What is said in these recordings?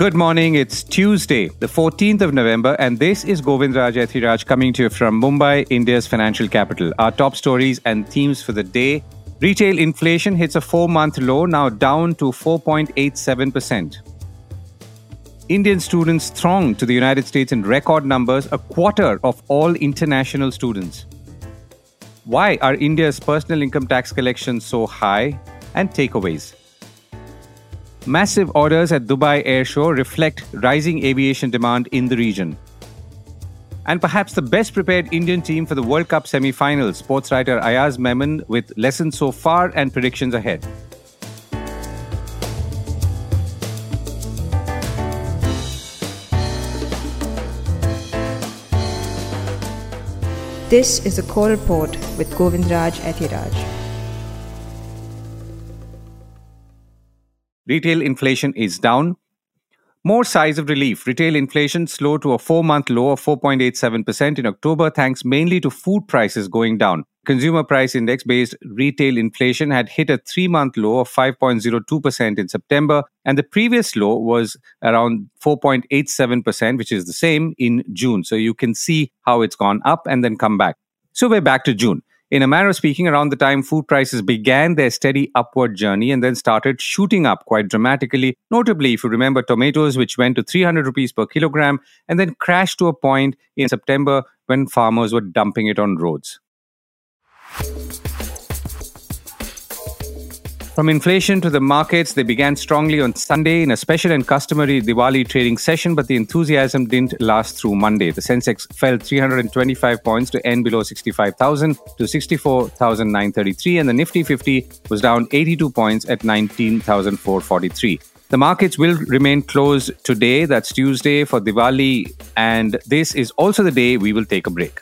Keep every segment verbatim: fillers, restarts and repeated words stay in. Good morning, it's Tuesday, the fourteenth of November, and this is Govindraj Ethiraj coming to you from Mumbai, India's financial capital. Our top stories and themes for the day. Retail inflation hits a four-month low, now down to four point eight seven percent. Indian students throng to the United States in record numbers, a quarter of all international students. Why are India's personal income tax collections so high? And takeaways. Massive orders at Dubai Air Show reflect rising aviation demand in the region. And perhaps the best prepared Indian team for the World Cup semi-finals, sports writer Ayaz Memon with lessons so far and predictions ahead. This is the Core Report with Govindraj Ethiraj. Retail inflation is down. More sighs of relief. Retail inflation slowed to a four-month low of four point eight seven percent in October, thanks mainly to food prices going down. Consumer Price Index-based retail inflation had hit a three-month low of five point zero two percent in September, and the previous low was around four point eight seven percent, which is the same, in June. So you can see how it's gone up and then come back. So we're back to June. In a manner of speaking, around the time food prices began their steady upward journey and then started shooting up quite dramatically. Notably, if you remember, tomatoes, which went to three hundred rupees per kilogram and then crashed to a point in September when farmers were dumping it on roads. From inflation to the markets, they began strongly on Sunday in a special and customary Diwali trading session, but the enthusiasm didn't last through Monday. The Sensex fell three hundred twenty-five points to end below sixty-five thousand to sixty-four thousand nine hundred thirty-three, and the Nifty fifty was down eighty-two points at nineteen thousand four hundred forty-three. The markets will remain closed today, that's Tuesday, for Diwali, and this is also the day we will take a break.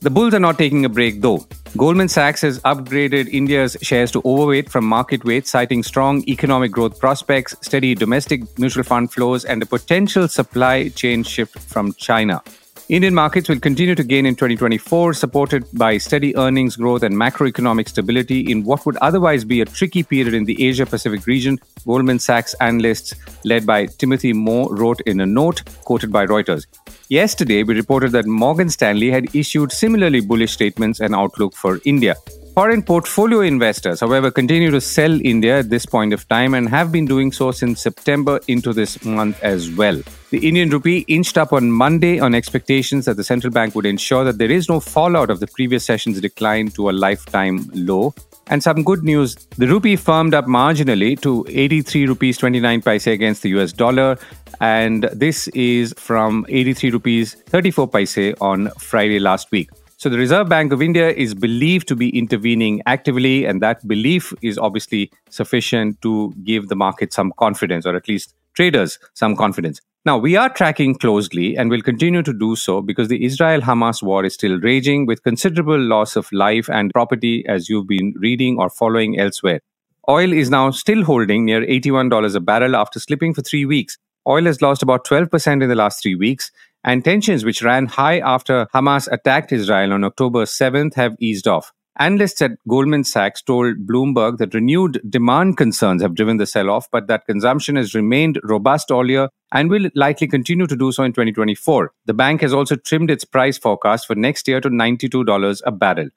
The bulls are not taking a break though. Goldman Sachs has upgraded India's shares to overweight from market weight, citing strong economic growth prospects, steady domestic mutual fund flows, and a potential supply chain shift from China. Indian markets will continue to gain in twenty twenty-four, supported by steady earnings growth and macroeconomic stability in what would otherwise be a tricky period in the Asia-Pacific region, Goldman Sachs analysts led by Timothy Moore wrote in a note quoted by Reuters. Yesterday, we reported that Morgan Stanley had issued similarly bullish statements and outlook for India. Foreign portfolio investors, however, continue to sell India at this point of time and have been doing so since September into this month as well. The Indian rupee inched up on Monday on expectations that the central bank would ensure that there is no fallout of the previous session's decline to a lifetime low. And some good news, the rupee firmed up marginally to eighty-three rupees twenty-nine paise against the U S dollar, and this is from eighty-three rupees thirty-four paise on Friday last week. So the Reserve Bank of India is believed to be intervening actively, and that belief is obviously sufficient to give the market some confidence, or at least traders some confidence. Now, we are tracking closely and will continue to do so because the Israel-Hamas war is still raging with considerable loss of life and property, as you've been reading or following elsewhere. Oil is now still holding near eighty-one dollars a barrel after slipping for three weeks. Oil has lost about twelve percent in the last three weeks, and tensions which ran high after Hamas attacked Israel on October seventh have eased off. Analysts at Goldman Sachs told Bloomberg that renewed demand concerns have driven the sell-off, but that consumption has remained robust all year and will likely continue to do so in twenty twenty-four. The bank has also trimmed its price forecast for next year to ninety-two dollars a barrel.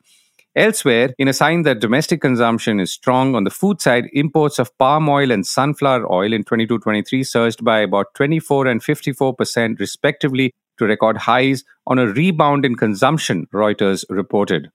Elsewhere, in a sign that domestic consumption is strong, on the food side, imports of palm oil and sunflower oil in twenty-two twenty-three surged by about twenty-four and fifty-four percent respectively to record highs on a rebound in consumption, Reuters reported.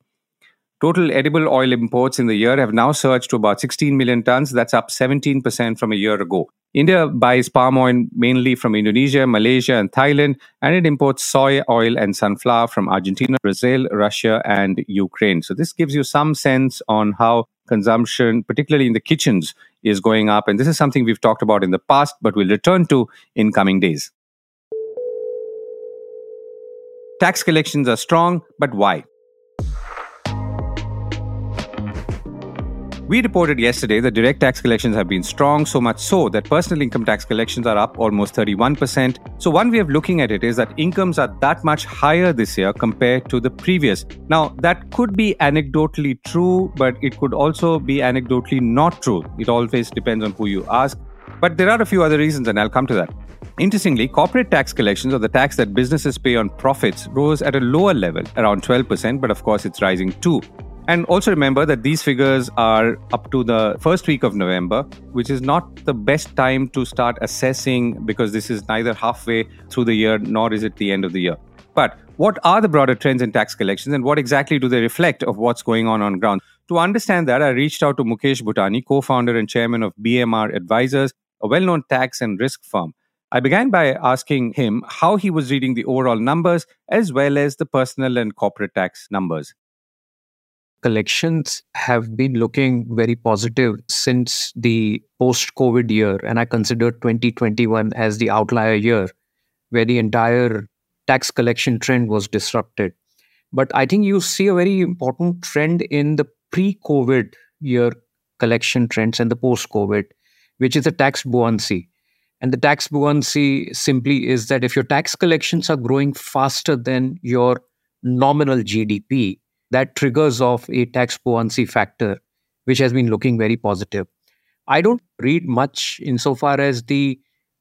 Total edible oil imports in the year have now surged to about sixteen million tons. That's up seventeen percent from a year ago. India buys palm oil mainly from Indonesia, Malaysia and Thailand, and it imports soy oil and sunflower from Argentina, Brazil, Russia and Ukraine. So this gives you some sense on how consumption, particularly in the kitchens, is going up. And this is something we've talked about in the past, but we'll return to in coming days. Tax collections are strong, but why? We reported yesterday that direct tax collections have been strong, so much so that personal income tax collections are up almost thirty-one percent. So one way of looking at it is that incomes are that much higher this year compared to the previous. Now, that could be anecdotally true, but it could also be anecdotally not true. It always depends on who you ask. But there are a few other reasons, and I'll come to that. Interestingly, corporate tax collections, or the tax that businesses pay on profits, rose at a lower level, around twelve percent, but of course it's rising too. And also remember that these figures are up to the first week of November, which is not the best time to start assessing, because this is neither halfway through the year nor is it the end of the year. But what are the broader trends in tax collections, and what exactly do they reflect of what's going on on ground? To understand that, I reached out to Mukesh Butani, co-founder and chairman of B M R Advisors, a well-known tax and risk firm. I began by asking him how he was reading the overall numbers as well as the personal and corporate tax numbers. Collections have been looking very positive since the post-COVID year, and I consider twenty twenty-one as the outlier year where the entire tax collection trend was disrupted. But I think you see a very important trend in the pre-COVID year collection trends and the post-COVID, which is the tax buoyancy. And the tax buoyancy simply is that if your tax collections are growing faster than your nominal G D P, that triggers off a tax buoyancy factor, which has been looking very positive. I don't read much insofar as the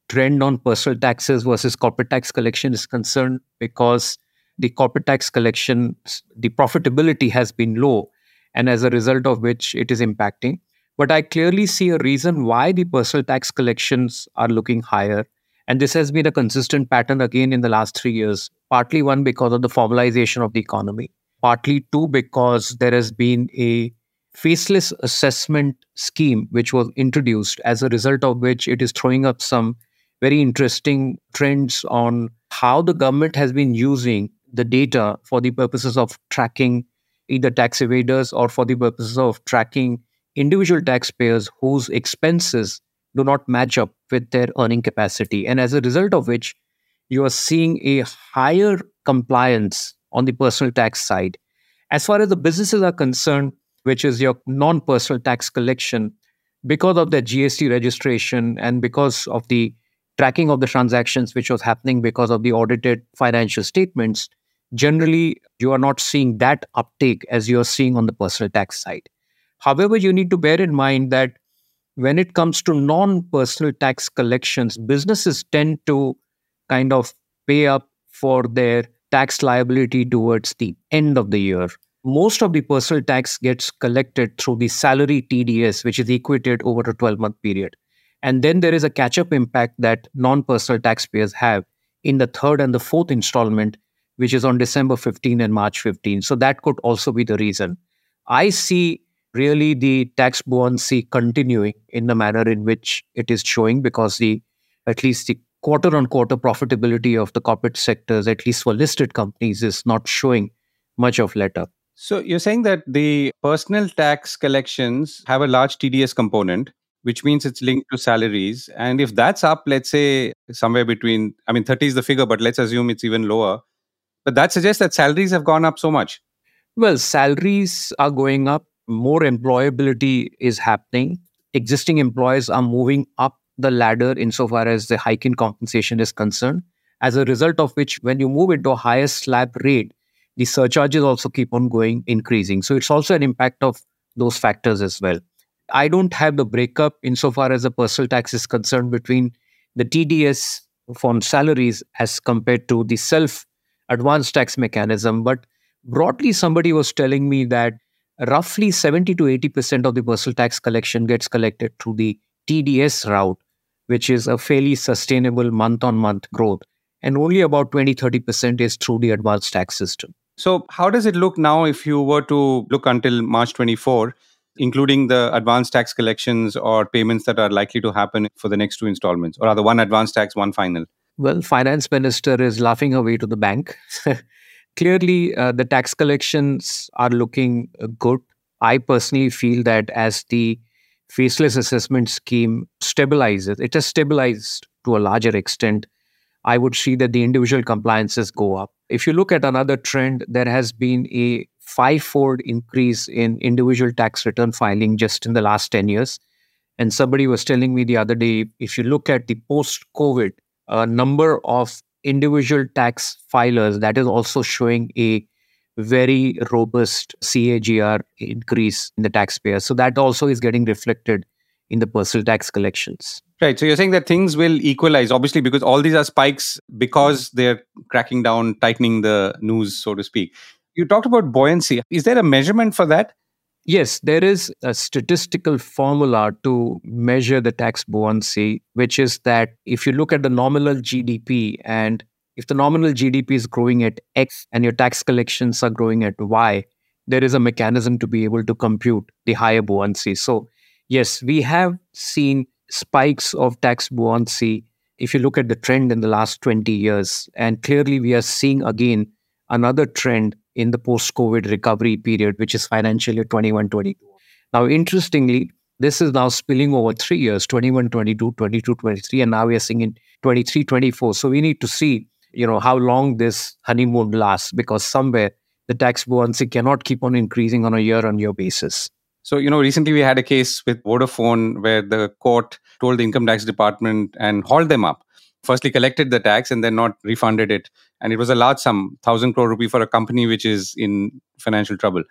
trend on personal taxes versus corporate tax collection is concerned, because the corporate tax collection, the profitability has been low, and as a result of which it is impacting. But I clearly see a reason why the personal tax collections are looking higher. And this has been a consistent pattern again in the last three years, partly one because of the formalization of the economy, partly two because there has been a faceless assessment scheme which was introduced, as a result of which it is throwing up some very interesting trends on how the government has been using the data for the purposes of tracking either tax evaders or for the purposes of tracking individual taxpayers whose expenses do not match up with their earning capacity. And as a result of which, you are seeing a higher compliance on the personal tax side. As far as the businesses are concerned, which is your non-personal tax collection, because of the G S T registration and because of the tracking of the transactions which was happening because of the audited financial statements, generally, you are not seeing that uptake as you're seeing on the personal tax side. However, you need to bear in mind that when it comes to non-personal tax collections, businesses tend to kind of pay up for their tax liability towards the end of the year. Most of the personal tax gets collected through the salary T D S, which is equated over a twelve-month period. And then there is a catch-up impact that non-personal taxpayers have in the third and the fourth installment, which is on December fifteenth and March fifteenth. So that could also be the reason. I see really the tax buoyancy continuing in the manner in which it is showing, because the at least the quarter-on-quarter profitability of the corporate sectors, at least for listed companies, is not showing much of letup. So you're saying that the personal tax collections have a large T D S component, which means it's linked to salaries. And if that's up, let's say somewhere between, I mean, thirty is the figure, but let's assume it's even lower. But that suggests that salaries have gone up so much. Well, salaries are going up. More employability is happening. Existing employers are moving up the ladder insofar as the hike in compensation is concerned, as a result of which, when you move into a higher slab rate, the surcharges also keep on going, increasing. So it's also an impact of those factors as well. I don't have the breakup insofar as the personal tax is concerned between the T D S from salaries as compared to the self-advanced tax mechanism. But broadly, somebody was telling me that roughly seventy to eighty percent of the personal tax collection gets collected through the T D S route, which is a fairly sustainable month-on-month growth. And only about twenty to thirty percent is through the advanced tax system. So how does it look now if you were to look until March twenty-fourth, including the advanced tax collections or payments that are likely to happen for the next two installments, or rather one advanced tax, one final? Well, finance minister is laughing away to the bank. Clearly, uh, the tax collections are looking uh, good. I personally feel that as the faceless assessment scheme stabilizes, it has stabilized to a larger extent, I would see that the individual compliances go up. If you look at another trend, there has been a five-fold increase in individual tax return filing just in the last ten years. And somebody was telling me the other day, if you look at the post-COVID uh, number of individual tax filers, that is also showing a very robust C A G R increase in the taxpayer. So that also is getting reflected in the personal tax collections. Right. So you're saying that things will equalize, obviously, because all these are spikes because they're cracking down, tightening the noose, so to speak. You talked about buoyancy. Is there a measurement for that? Yes, there is a statistical formula to measure the tax buoyancy, which is that if you look at the nominal G D P, and if the nominal G D P is growing at X and your tax collections are growing at Y, there is a mechanism to be able to compute the higher buoyancy. So yes, we have seen spikes of tax buoyancy if you look at the trend in the last twenty years. And clearly we are seeing again another trend in the post-COVID recovery period, which is financial year twenty-one twenty-two. Now, interestingly, this is now spilling over three years, twenty-one twenty-two, twenty-two twenty-three, and now we are seeing in twenty-three twenty-four. So we need to see, you know, how long this honeymoon lasts, because somewhere the tax buoyancy cannot keep on increasing on a year-on-year basis. So, you know, recently we had a case with Vodafone where the court told the income tax department and hauled them up. Firstly, collected the tax and then not refunded it. And it was a large sum, one thousand crore rupee for a company which is in financial trouble.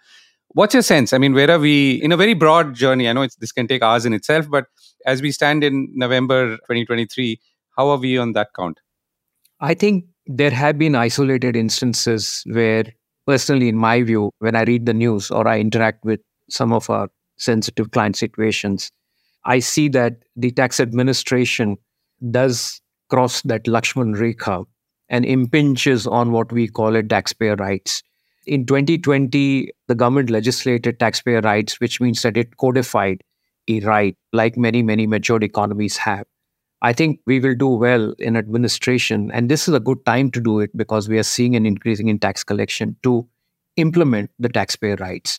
What's your sense? I mean, where are we in a very broad journey? I know it's, this can take hours in itself, but as we stand in November twenty twenty-three, how are we on that count? I think there have been isolated instances where, personally, in my view, when I read the news or I interact with some of our sensitive client situations, I see that the tax administration does cross that Lakshman Rekha and impinges on what we call it taxpayer rights. In twenty twenty, the government legislated taxpayer rights, which means that it codified a right like many, many matured economies have. I think we will do well in administration, and this is a good time to do it because we are seeing an increasing in tax collection to implement the taxpayer rights.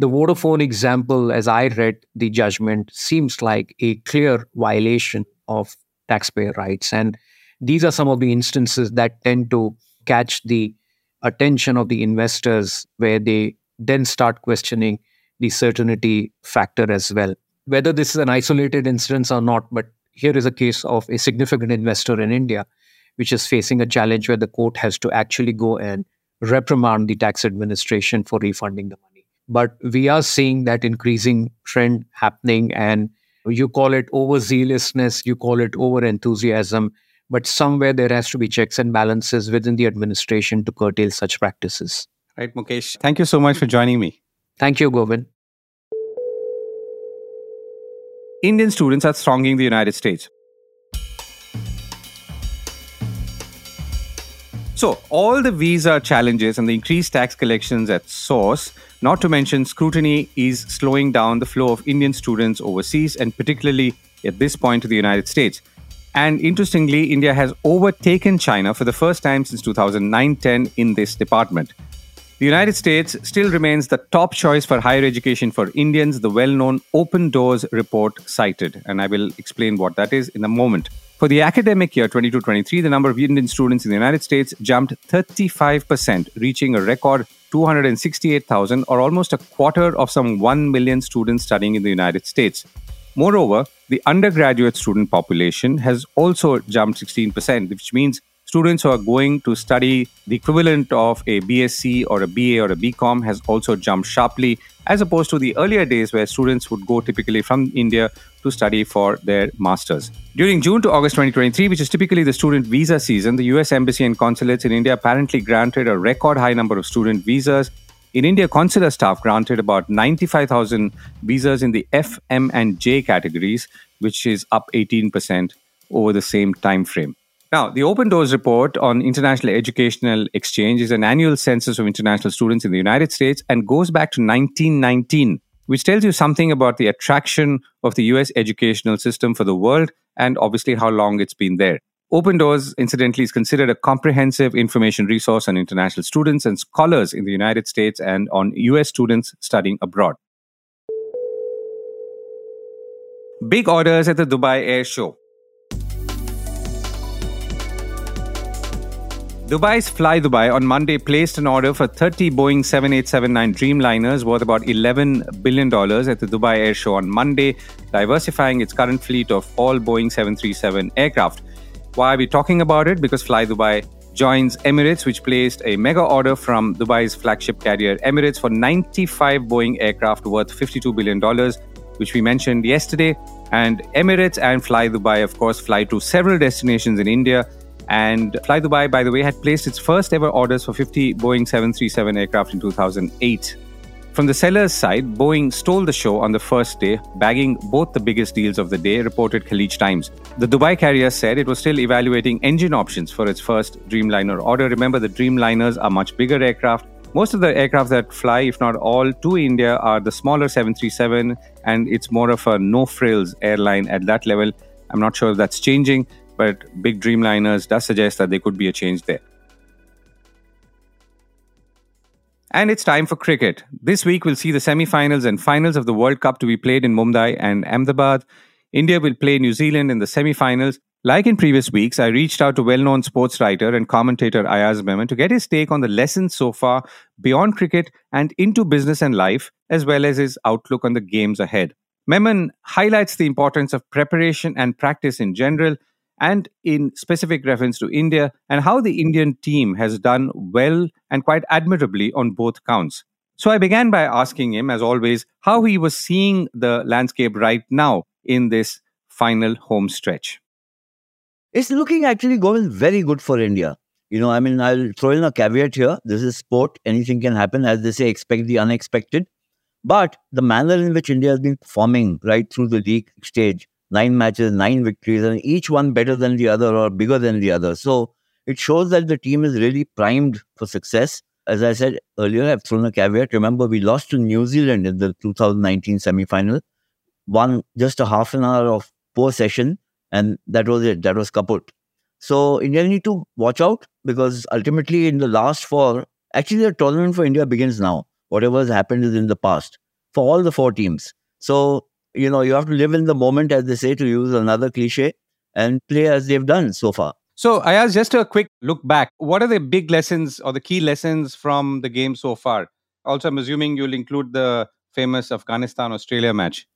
The Vodafone example, as I read the judgment, seems like a clear violation of taxpayer rights. And these are some of the instances that tend to catch the attention of the investors, where they then start questioning the certainty factor as well. Whether this is an isolated instance or not, but here is a case of a significant investor in India, which is facing a challenge where the court has to actually go and reprimand the tax administration for refunding the money. But we are seeing that increasing trend happening, and you call it overzealousness, you call it overenthusiasm, but somewhere there has to be checks and balances within the administration to curtail such practices. Right, Mukesh. Thank you so much for joining me. Thank you, Govind. Indian students are thronging the United States. So, all the visa challenges and the increased tax collections at source, not to mention scrutiny, is slowing down the flow of Indian students overseas, and particularly at this point to the United States. And interestingly, India has overtaken China for the first time since two thousand nine to ten in this department. The United States still remains the top choice for higher education for Indians, the well-known Open Doors report cited. And I will explain what that is in a moment. For the academic year twenty-two twenty-three, the number of Indian students in the United States jumped thirty-five percent, reaching a record two hundred sixty-eight thousand, or almost a quarter of some one million students studying in the United States. Moreover, the undergraduate student population has also jumped sixteen percent, which means students who are going to study the equivalent of a B S c or a B A or a B com has also jumped sharply, as opposed to the earlier days where students would go typically from India to study for their masters. During June to August twenty twenty-three, which is typically the student visa season, the U S Embassy and Consulates in India apparently granted a record high number of student visas. In India, consular staff granted about ninety-five thousand visas in the F, M and J categories, which is up eighteen percent over the same time frame. Now, the Open Doors report on international educational exchange is an annual census of international students in the United States and goes back to nineteen nineteen, which tells you something about the attraction of the U S educational system for the world and obviously how long it's been there. Open Doors, incidentally, is considered a comprehensive information resource on international students and scholars in the United States and on U S students studying abroad. Big orders at the Dubai Air Show. Dubai's Fly Dubai on Monday placed an order for thirty Boeing seven eight seven nine Dreamliners worth about eleven billion dollars at the Dubai Air Show on Monday, diversifying its current fleet of all Boeing seven thirty-seven aircraft. Why are we talking about it? Because Fly Dubai joins Emirates, which placed a mega order from Dubai's flagship carrier Emirates for ninety-five Boeing aircraft worth fifty-two billion dollars, which we mentioned yesterday. And Emirates and Fly Dubai, of course, fly to several destinations in India. And Fly Dubai, by the way, had placed its first ever orders for fifty Boeing seven thirty-seven aircraft in two thousand eight. From the seller's side, Boeing stole the show on the first day, bagging both the biggest deals of the day, reported Khaleej Times. The Dubai carrier said it was still evaluating engine options for its first Dreamliner order. Remember, the Dreamliners are much bigger aircraft. Most of the aircraft that fly, if not all, to India are the smaller seven thirty-seven, and it's more of a no-frills airline at that level. I'm not sure if that's changing, but big Dreamliners does suggest that there could be a change there. And it's time for cricket. This week we'll see the semi-finals and finals of the World Cup to be played in Mumbai and Ahmedabad. India will play New Zealand in the semi-finals. Like in previous weeks, I reached out to well-known sports writer and commentator Ayaz Memon to get his take on the lessons so far beyond cricket and into business and life, as well as his outlook on the games ahead. Memon highlights the importance of preparation and practice in general, and in specific reference to India, and how the Indian team has done well and quite admirably on both counts. So I began by asking him, as always, how he was seeing the landscape right now in this final home stretch. It's looking actually going very good for India. You know, I mean, I'll throw in a caveat here. This is sport. Anything can happen. As they say, expect the unexpected. But the manner in which India has been performing right through the league stage, Nine matches, nine victories, and each one better than the other or bigger than the other. So it shows that the team is really primed for success. As I said earlier, I've thrown a caveat. Remember, we lost to New Zealand in the two thousand nineteen semi-final. Won just a half an hour of poor session, and that was it. That was kaput. So India need to watch out, because ultimately in the last four, actually the tournament for India begins now. Whatever has happened is in the past for all the four teams. So you know, you have to live in the moment, as they say, to use another cliche, and play as they've done so far. So, Ayaz, just a quick look back. What are the big lessons or the key lessons from the game so far? Also, I'm assuming you'll include the famous Afghanistan-Australia match.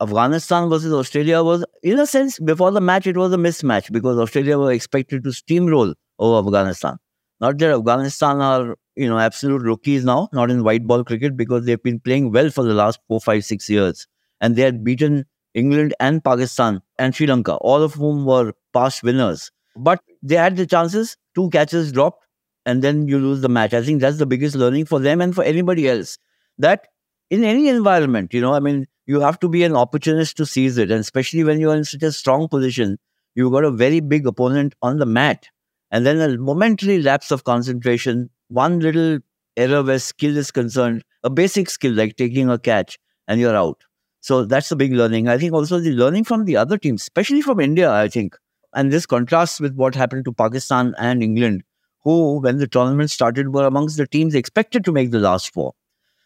Afghanistan versus Australia was, in a sense, before the match, it was a mismatch, because Australia were expected to steamroll over Afghanistan. Not that Afghanistan are, you know, absolute rookies now, not in white ball cricket, because they've been playing well for the last four, five, six years. And they had beaten England and Pakistan and Sri Lanka, all of whom were past winners. But they had the chances, two catches dropped, and then you lose the match. I think that's the biggest learning for them and for anybody else. That in any environment, you know, I mean, you have to be an opportunist to seize it. And especially when you're in such a strong position, you've got a very big opponent on the mat. And then a momentary lapse of concentration, one little error where skill is concerned, a basic skill like taking a catch, and you're out. So that's the big learning. I think also the learning from the other teams, especially from India, I think. And this contrasts with what happened to Pakistan and England, who, when the tournament started, were amongst the teams expected to make the last four.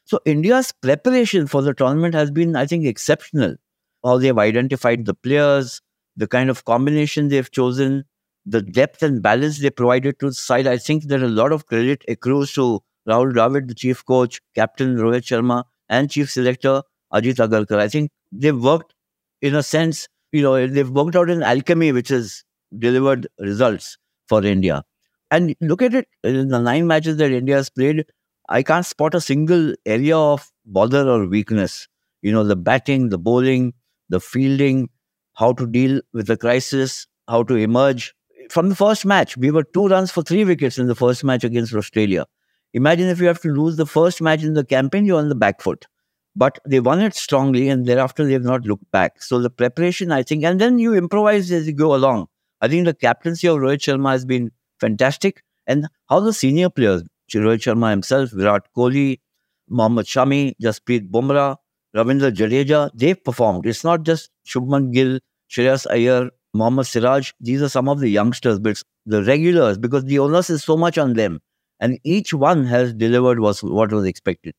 So India's preparation for the tournament has been, I think, exceptional. How they've identified the players, the kind of combination they've chosen, the depth and balance they provided to the side. I think that a lot of credit accrues to Rahul Dravid, the chief coach, captain Rohit Sharma, and chief selector Ajit Agarkar. I think they've worked, in a sense, you know, they've worked out an alchemy which has delivered results for India. And look at it, in the nine matches that India has played, I can't spot a single area of bother or weakness. You know, the batting, the bowling, the fielding, how to deal with the crisis, how to emerge. From the first match, we were two runs for three wickets in the first match against Australia. Imagine if you have to lose the first match in the campaign, you're on the back foot. But they won it strongly, and thereafter they've not looked back. So the preparation, I think, and then you improvise as you go along. I think the captaincy of Rohit Sharma has been fantastic. And how the senior players, Rohit Sharma himself, Virat Kohli, Mohammad Shami, Jasprit Bumrah, Ravindra Jadeja, they've performed. It's not just Shubman Gill, Shreyas Iyer, Mohammad Siraj. These are some of the youngsters, but the regulars, because the onus is so much on them. And each one has delivered what was expected.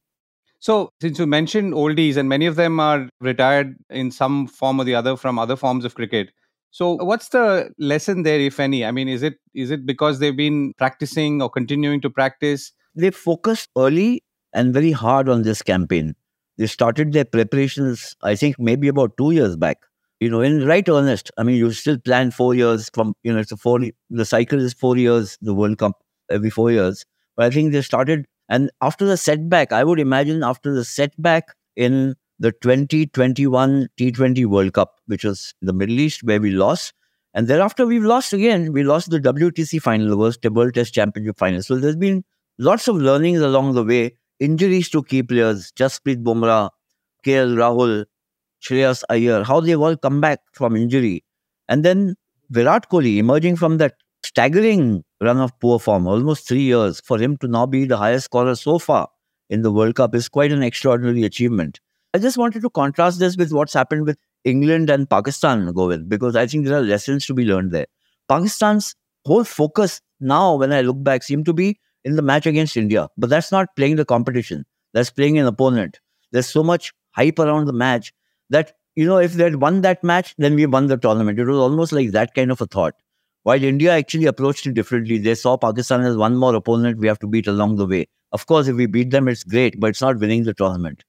So, since you mentioned oldies, and many of them are retired in some form or the other from other forms of cricket. So, what's the lesson there, if any? I mean, is it is it because they've been practicing or continuing to practice? They focused early and very hard on this campaign. They started their preparations, I think, maybe about two years back. You know, in right earnest. I mean, you still plan four years from, you know, it's a four, the cycle is four years, the World Cup every four years. But I think they started. And after the setback, I would imagine after the setback in the twenty twenty-one T twenty World Cup, which was in the Middle East, where we lost. And thereafter, we've lost again. We lost the W T C final, the World Test Championship final. So there's been lots of learnings along the way. Injuries to key players, Jasprit Bumrah, K L Rahul, Shreyas Iyer, how they've all come back from injury. And then Virat Kohli emerging from that staggering run of poor form, almost three years. For him to now be the highest scorer so far in the World Cup is quite an extraordinary achievement. I just wanted to contrast this with what's happened with England and Pakistan, Govind, because I think there are lessons to be learned there. Pakistan's whole focus now, when I look back, seemed to be in the match against India. But that's not playing the competition. That's playing an opponent. There's so much hype around the match that, you know, if they had won that match, then we won the tournament. It was almost like that kind of a thought. While India actually approached it differently, they saw Pakistan as one more opponent we have to beat along the way. Of course, if we beat them, it's great, but it's not winning the tournament.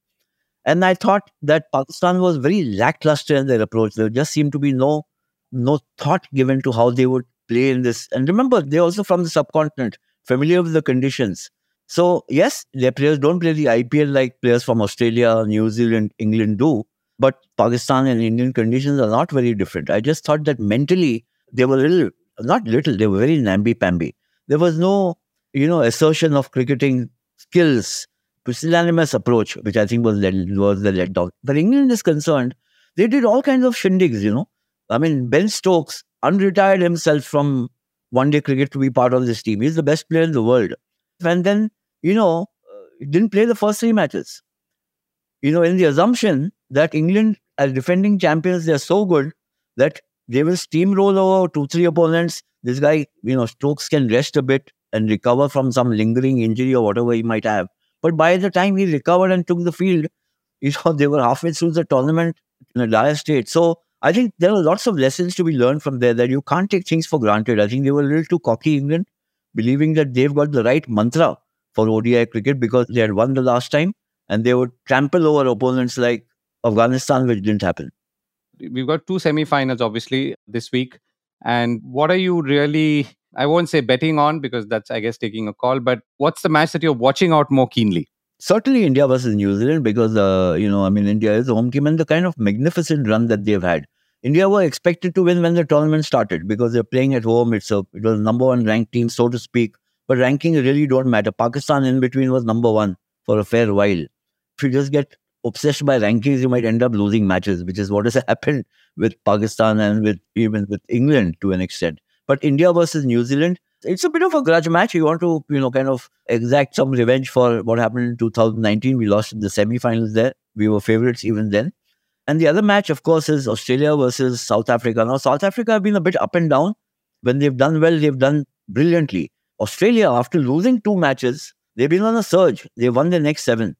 And I thought that Pakistan was very lackluster in their approach. There just seemed to be no, no thought given to how they would play in this. And remember, they're also from the subcontinent, familiar with the conditions. So yes, their players don't play the I P L like players from Australia, New Zealand, England do. But Pakistan and Indian conditions are not very different. I just thought that mentally, they were little, not little, they were very namby-pamby. There was no, you know, assertion of cricketing skills, pusillanimous approach, which I think was, led, was the letdown. But England is concerned, they did all kinds of shindigs, you know. I mean, Ben Stokes unretired himself from one-day cricket to be part of this team. He's the best player in the world. And then, you know, he didn't play the first three matches. You know, in the assumption that England, as defending champions, they're so good that they will steamroll over two, three opponents. This guy, you know, Stokes can rest a bit and recover from some lingering injury or whatever he might have. But by the time he recovered and took the field, you know, they were halfway through the tournament in a dire state. So I think there are lots of lessons to be learned from there, that you can't take things for granted. I think they were a little too cocky, England, believing that they've got the right mantra for O D I cricket because they had won the last time and they would trample over opponents like Afghanistan, which didn't happen. We've got two semi-finals, obviously, this week. And what are you really, I won't say betting on, because that's, I guess, taking a call. But what's the match that you're watching out more keenly? Certainly India versus New Zealand, because, uh, you know, I mean, India is the home team and the kind of magnificent run that they've had. India were expected to win when the tournament started because they're playing at home. It's a, it was number one ranked team, so to speak. But ranking really don't matter. Pakistan in between was number one for a fair while. If you just get obsessed by rankings, you might end up losing matches, which is what has happened with Pakistan and with even with England to an extent. But India versus New Zealand, it's a bit of a grudge match. You want to, you know, kind of exact some revenge for what happened in two thousand nineteen. We lost in the semi-finals there. We were favourites even then. And the other match, of course, is Australia versus South Africa. Now, South Africa have been a bit up and down. When they've done well, they've done brilliantly. Australia, after losing two matches, they've been on a surge. They won their next seven.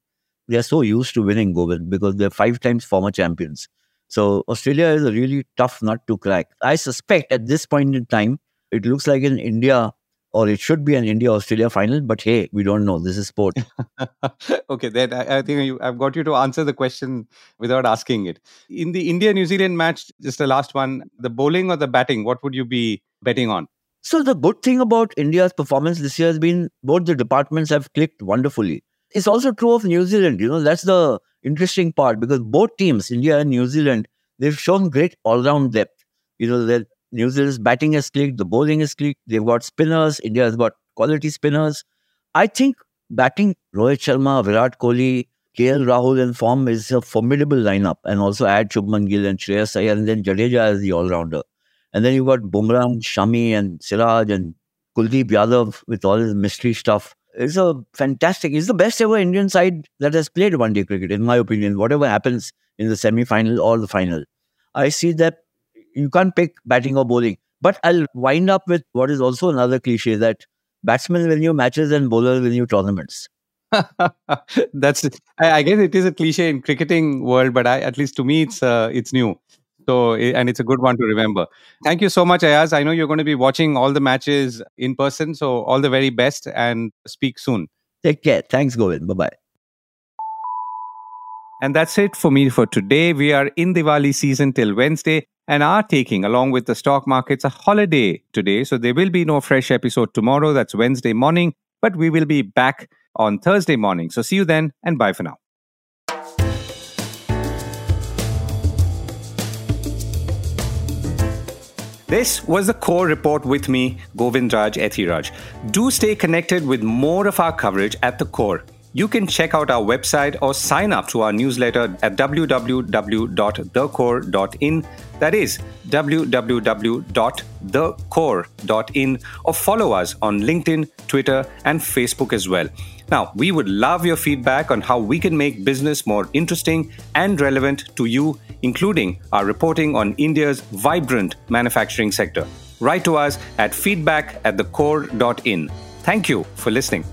They are so used to winning, Govind, because they're five times former champions. So Australia is a really tough nut to crack. I suspect at this point in time, it looks like an India, or it should be an India-Australia final. But hey, we don't know. This is sport. Okay, then I, I think you, I've got you to answer the question without asking it. In the India-New Zealand match, just the last one, the bowling or the batting, what would you be betting on? So the good thing about India's performance this year has been both the departments have clicked wonderfully. It's also true of New Zealand, you know, that's the interesting part, because both teams, India and New Zealand, they've shown great all-round depth. You know, New Zealand's batting has clicked, the bowling has clicked, they've got spinners, India has got quality spinners. I think batting Rohit Sharma, Virat Kohli, K L Rahul in form is a formidable lineup, and also add Shubman Gill and Shreyas Iyer and then Jadeja as the all-rounder. And then you've got Bumrah, Shami and Siraj and Kuldeep Yadav with all his mystery stuff. It's a fantastic, it's the best ever Indian side that has played one-day cricket, in my opinion, whatever happens in the semi-final or the final. I see that you can't pick batting or bowling. But I'll wind up with what is also another cliche, that batsmen win you matches and bowlers win you tournaments. That's, I guess it is a cliche in cricketing world, but I, at least to me, it's uh, it's new. So, and it's a good one to remember. Thank you so much, Ayaz. I know you're going to be watching all the matches in person. So all the very best and speak soon. Take care. Thanks, Govind. Bye-bye. And that's it for me for today. We are in Diwali season till Wednesday and are taking, along with the stock markets, a holiday today. So there will be no fresh episode tomorrow. That's Wednesday morning. But we will be back on Thursday morning. So see you then and bye for now. This was The Core Report with me, Govindraj Ethiraj. Do stay connected with more of our coverage at The Core. You can check out our website or sign up to our newsletter at w w w dot the core dot in. That is w w w dot the core dot in, or follow us on LinkedIn, Twitter, and Facebook as well. Now, we would love your feedback on how we can make business more interesting and relevant to you, including our reporting on India's vibrant manufacturing sector. Write to us at feedback at the core dot in. Thank you for listening.